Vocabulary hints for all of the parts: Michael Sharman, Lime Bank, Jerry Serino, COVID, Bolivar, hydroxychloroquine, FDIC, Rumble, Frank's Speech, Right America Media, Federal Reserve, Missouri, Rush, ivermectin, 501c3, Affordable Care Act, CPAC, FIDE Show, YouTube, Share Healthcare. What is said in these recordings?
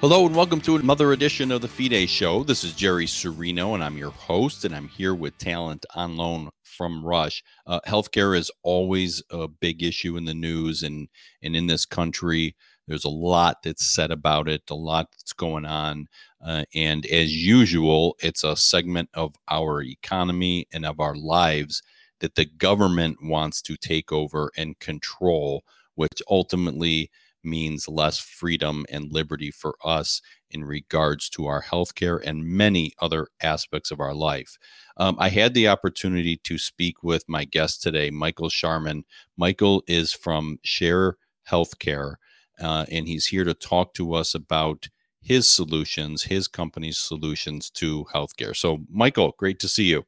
Hello and welcome to another edition of the FIDE Show. This is Jerry Serino and I'm your host, and I'm here with talent on loan from Rush. Healthcare is always a big issue in the news and in this country. There's a lot that's said about it, a lot that's going on. And as usual, it's a segment of our economy and of our lives that the government wants to take over and control, which ultimately means less freedom and liberty for us in regards to our healthcare and many other aspects of our life. I had the opportunity to speak with my guest today, Michael Sharman. Michael is from Share Healthcare, and he's here to talk to us about his solutions, his company's solutions to healthcare. So, Michael, great to see you.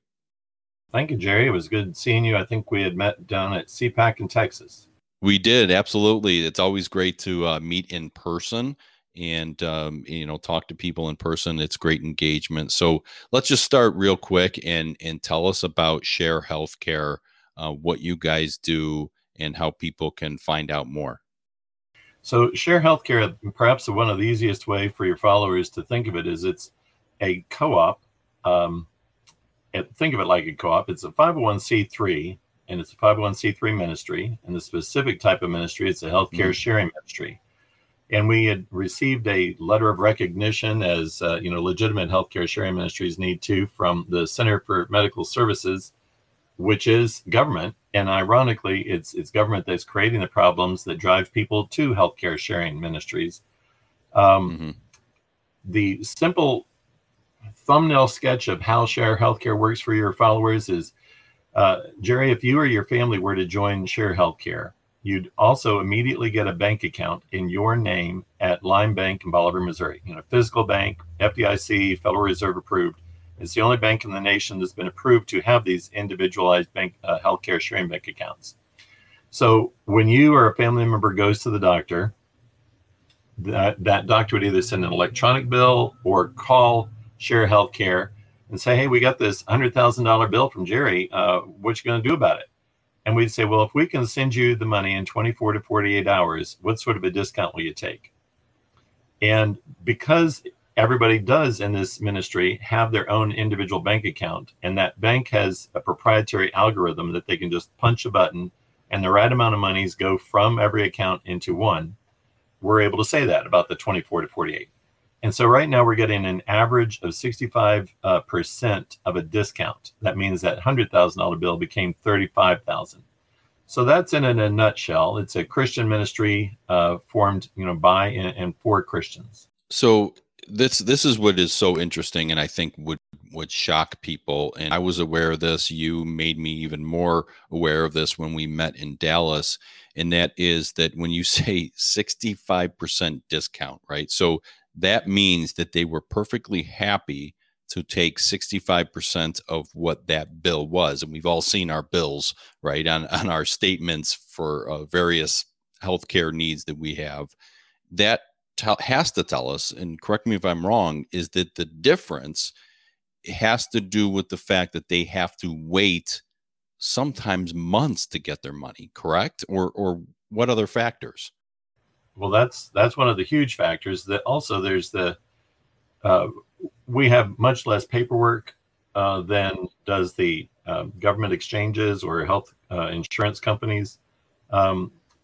Thank you, Jerry. It was good seeing you. I think we had met down at CPAC in Texas. We did. Absolutely. It's always great to meet in person and, talk to people in person. It's great engagement. So let's just start real quick and tell us about Share Healthcare, what you guys do and how people can find out more. So Share Healthcare, perhaps one of the easiest way for your followers to think of it is it's a co-op. Think of it like a co-op. It's a 501c3. And it's a 501c3 ministry, and the specific type of ministry, it's a healthcare sharing ministry. And we had received a letter of recognition as, legitimate healthcare sharing ministries need to from the Center for Medical Services, which is government. And ironically, it's government that's creating the problems that drive people to healthcare sharing ministries. The simple thumbnail sketch of how Share Healthcare works for your followers is, Jerry, if you or your family were to join Share Healthcare, you'd also immediately get a bank account in your name at Lime Bank in Bolivar, Missouri. Physical bank, FDIC, Federal Reserve approved. It's the only bank in the nation that's been approved to have these individualized bank healthcare sharing bank accounts. So when you or a family member goes to the doctor, that doctor would either send an electronic bill or call Share Healthcare and say, hey, we got this $100,000 bill from Jerry. What you going to do about it? And we'd say, well, if we can send you the money in 24 to 48 hours, what sort of a discount will you take? And because everybody does in this ministry have their own individual bank account, and that bank has a proprietary algorithm that they can just punch a button and the right amount of monies go from every account into one, we're able to say that about the 24 to 48. And so right now we're getting an average of 65% of a discount. That means that $100,000 bill became $35,000. So that's in a nutshell. It's a Christian ministry formed, by and for Christians. So this is what is so interesting, and I think would shock people. And I was aware of this. You made me even more aware of this when we met in Dallas. And that is that when you say 65% discount, right? So that means that they were perfectly happy to take 65% of what that bill was. And we've all seen our bills, right, on our statements for various healthcare needs that we have. That has to tell us, and correct me if I'm wrong, is that the difference has to do with the fact that they have to wait sometimes months to get their money, correct? Or what other factors? Well, that's one of the huge factors. That also there's we have much less paperwork than does the government exchanges or health insurance companies.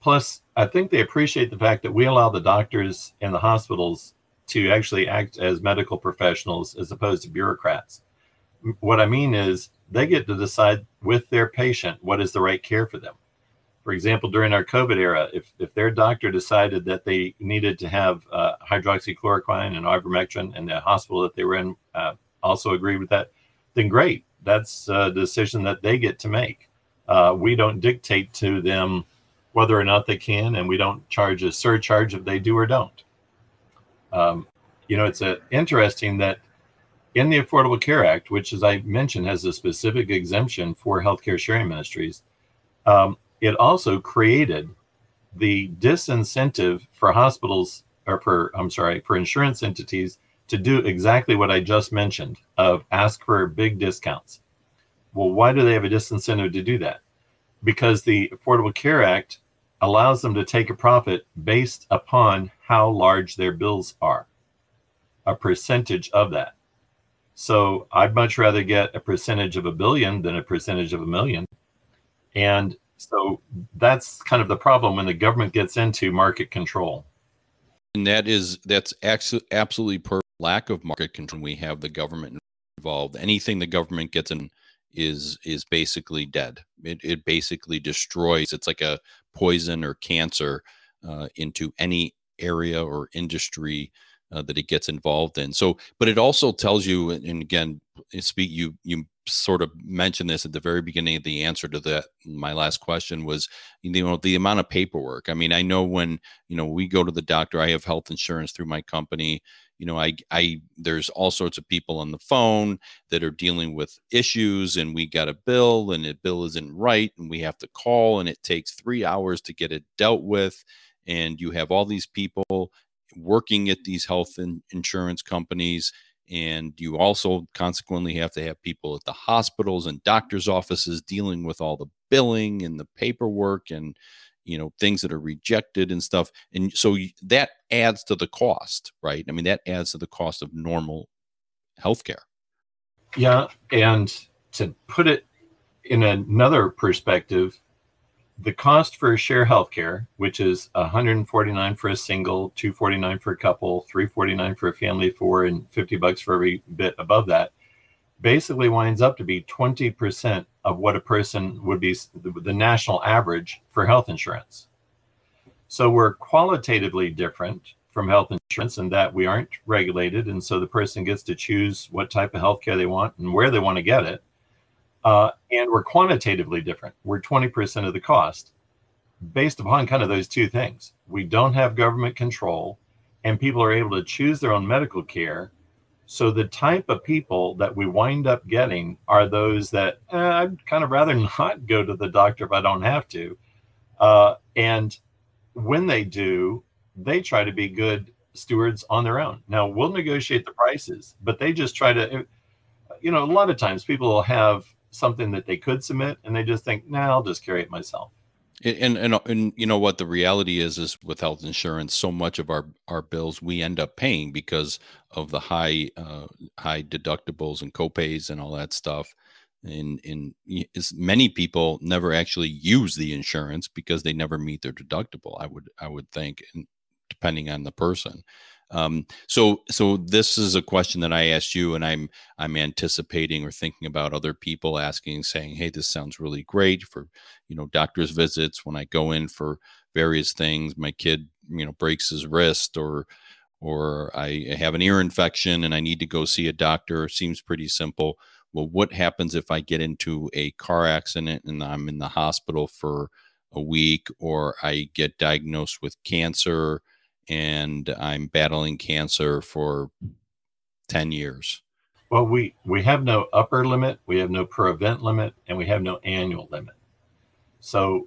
Plus, I think they appreciate the fact that we allow the doctors and the hospitals to actually act as medical professionals as opposed to bureaucrats. What I mean is they get to decide with their patient what is the right care for them. For example, during our COVID era, if their doctor decided that they needed to have hydroxychloroquine and ivermectin and the hospital that they were in also agreed with that, then great. That's a decision that they get to make. We don't dictate to them whether or not they can, and we don't charge a surcharge if they do or don't. It's interesting that in the Affordable Care Act, which, as I mentioned, has a specific exemption for healthcare sharing ministries, it also created the disincentive for hospitals or for insurance entities to do exactly what I just mentioned of ask for big discounts. Well, why do they have a disincentive to do that? Because the Affordable Care Act allows them to take a profit based upon how large their bills are. a percentage of that. So I'd much rather get a percentage of a billion than a percentage of a million. And so that's kind of the problem when the government gets into market control. And that's absolutely per lack of market control. We have the government involved. Anything the government gets in is basically dead. It basically destroys. It's like a poison or cancer into any area or industry that it gets involved in. So, but it also tells you, and again, you sort of mentioned this at the very beginning of the answer to that. My last question was, the amount of paperwork. I mean, I know when, we go to the doctor, I have health insurance through my company. There's all sorts of people on the phone that are dealing with issues, and we got a bill and the bill isn't right, and we have to call, and it takes 3 hours to get it dealt with. And you have all these people working at these health insurance companies. And you also consequently have to have people at the hospitals and doctor's offices dealing with all the billing and the paperwork and, things that are rejected and stuff. And so that adds to the cost, right? I mean, that adds to the cost of normal healthcare. Yeah. And to put it in another perspective, the cost for Share Healthcare, which is $149 for a single, $249 for a couple, $349 for a family of four, and $50 for every bit above that, basically winds up to be 20% of what a person would be the national average for health insurance. So we're qualitatively different from health insurance in that we aren't regulated, and so the person gets to choose what type of healthcare they want and where they want to get it. And we're quantitatively different. We're 20% of the cost based upon kind of those two things. We don't have government control, and people are able to choose their own medical care. So the type of people that we wind up getting are those that I'd kind of rather not go to the doctor if I don't have to. And when they do, they try to be good stewards on their own. Now, we'll negotiate the prices, but they just try to, a lot of times people will have something that they could submit, and they just think, I'll just carry it myself. And you know what the reality is with health insurance, so much of our bills we end up paying because of the high deductibles and copays and all that stuff. And many people never actually use the insurance because they never meet their deductible. I would think, and depending on the person. So this is a question that I asked you, and I'm anticipating or thinking about other people asking, saying, hey, this sounds really great for, doctor's visits. When I go in for various things, my kid, breaks his wrist or I have an ear infection and I need to go see a doctor. Seems pretty simple. Well, what happens if I get into a car accident and I'm in the hospital for a week, or I get diagnosed with cancer and I'm battling cancer for 10 years? Well, we have no upper limit, we have no per event limit, and we have no annual limit. So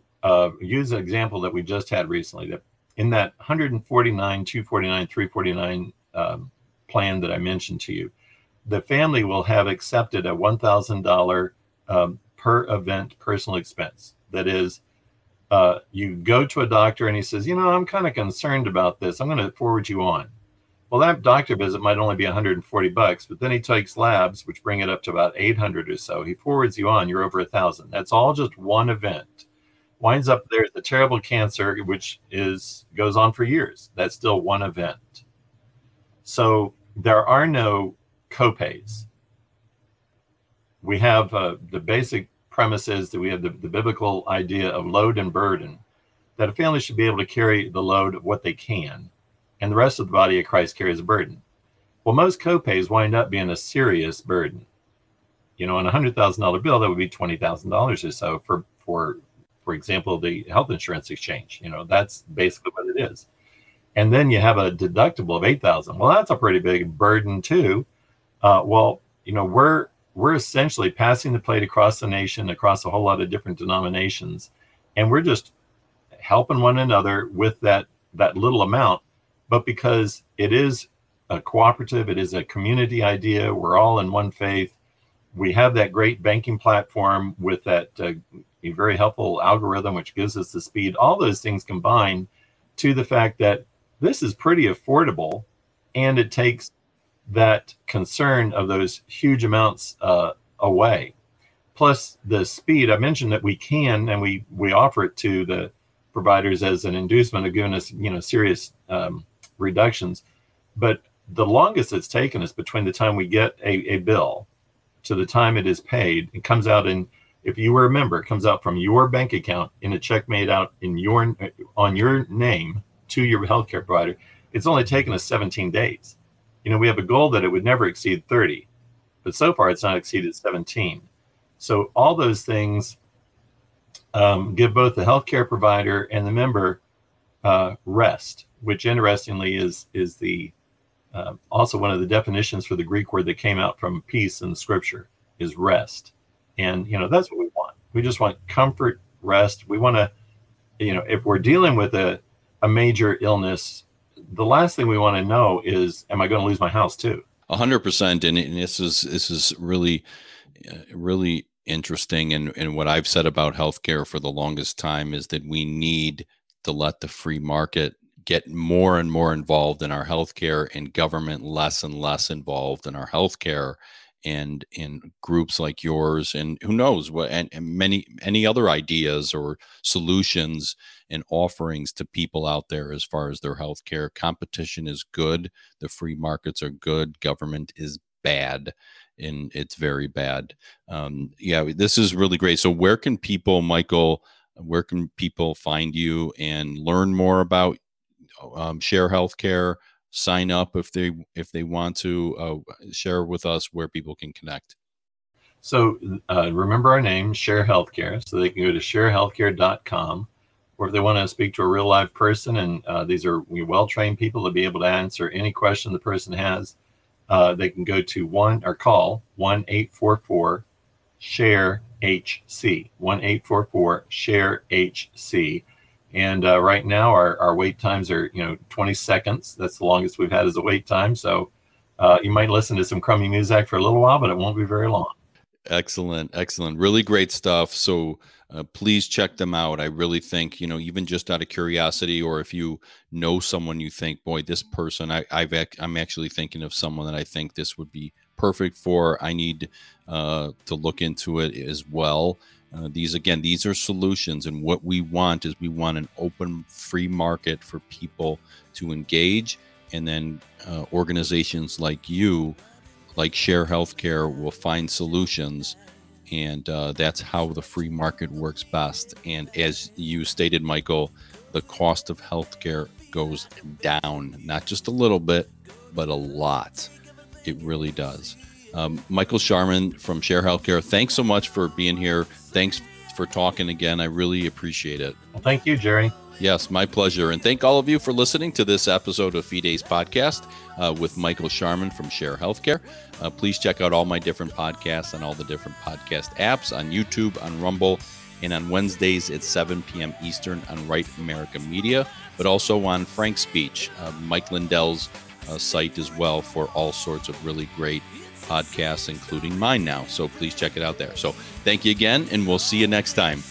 use an example that we just had recently. That in that $149, $249, $349 plan that I mentioned to you, the family will have accepted a $1,000 per event personal expense. That is, you go to a doctor and he says, I'm kind of concerned about this. I'm going to forward you on. Well, that doctor visit might only be $140, but then he takes labs, which bring it up to about 800 or so. He forwards you on, you're over 1,000. That's all just one event. Winds up there at the terrible cancer, which goes on for years. That's still one event. So there are no copays. We have the basic premise is that we have the biblical idea of load and burden, that a family should be able to carry the load of what they can, and the rest of the body of Christ carries a burden. Well, most copays wind up being a serious burden. On a $100,000 bill, that would be $20,000 or so for example, the health insurance exchange. That's basically what it is. And then you have a deductible of $8,000. Well, that's a pretty big burden too. We're essentially passing the plate across the nation, across a whole lot of different denominations, and we're just helping one another with that little amount. But because it is a cooperative, it is a community idea, we're all in one faith, we have that great banking platform with that a very helpful algorithm, which gives us the speed, all those things combined to the fact that this is pretty affordable, and it takes that concern of those huge amounts away. Plus the speed, I mentioned that we can, and we offer it to the providers as an inducement of giving us, serious reductions. But the longest it's taken is between the time we get a bill to the time it is paid. It comes out in, if you were a member, it comes out from your bank account in a check made out in your, on your name to your healthcare provider. It's only taken us 17 days. We have a goal that it would never exceed 30, but so far it's not exceeded 17. So all those things give both the healthcare provider and the member rest, which interestingly is the also one of the definitions for the Greek word that came out from peace in Scripture is rest. And that's what we want. We just want comfort, rest. We want to, if we're dealing with a major illness, the last thing we want to know is, am I going to lose my house too? 100%. And this is really, really interesting. And what I've said about healthcare for the longest time is that we need to let the free market get more and more involved in our healthcare, and government less and less involved in our healthcare, and in groups like yours, and who knows what, and any other ideas or solutions and offerings to people out there as far as their healthcare. Competition is good. The free markets are good. Government is bad, and it's very bad. Yeah, this is really great. So where can people, Michael, where can people find you and learn more about Share Healthcare, sign up if they want to, share with us where people can connect? So remember our name, Share Healthcare. So they can go to sharehealthcare.com, or if they want to speak to a real live person, and these are well-trained people to be able to answer any question the person has, they can go to call 1-844-SHARE-HC, 1-844-SHARE-HC. And right now, our wait times are, 20 seconds. That's the longest we've had as a wait time. So you might listen to some crummy music for a little while, but it won't be very long. Excellent. Excellent. Really great stuff. So please check them out. I really think, even just out of curiosity, or if you know someone you think, boy, this person, I'm actually thinking of someone that I think this would be perfect for. I need to look into it as well. These are solutions, and what we want is an open free market for people to engage, and then organizations like you, like Share Healthcare, will find solutions, and that's how the free market works best. And as you stated, Michael, the cost of healthcare goes down, not just a little bit, but a lot. It really does. Michael Sharman from Share Healthcare, thanks so much for being here. Thanks for talking again. I really appreciate it. Well, thank you, Jerry. Yes, my pleasure. And thank all of you for listening to this episode of FIDE's podcast with Michael Sharman from Share Healthcare. Please check out all my different podcasts on all the different podcast apps, on YouTube, on Rumble, and on Wednesdays at 7 p.m. Eastern on Right America Media, but also on Frank's Speech, Mike Lindell's site as well, for all sorts of really great podcasts, including mine now. So please check it out there. So thank you again, and we'll see you next time.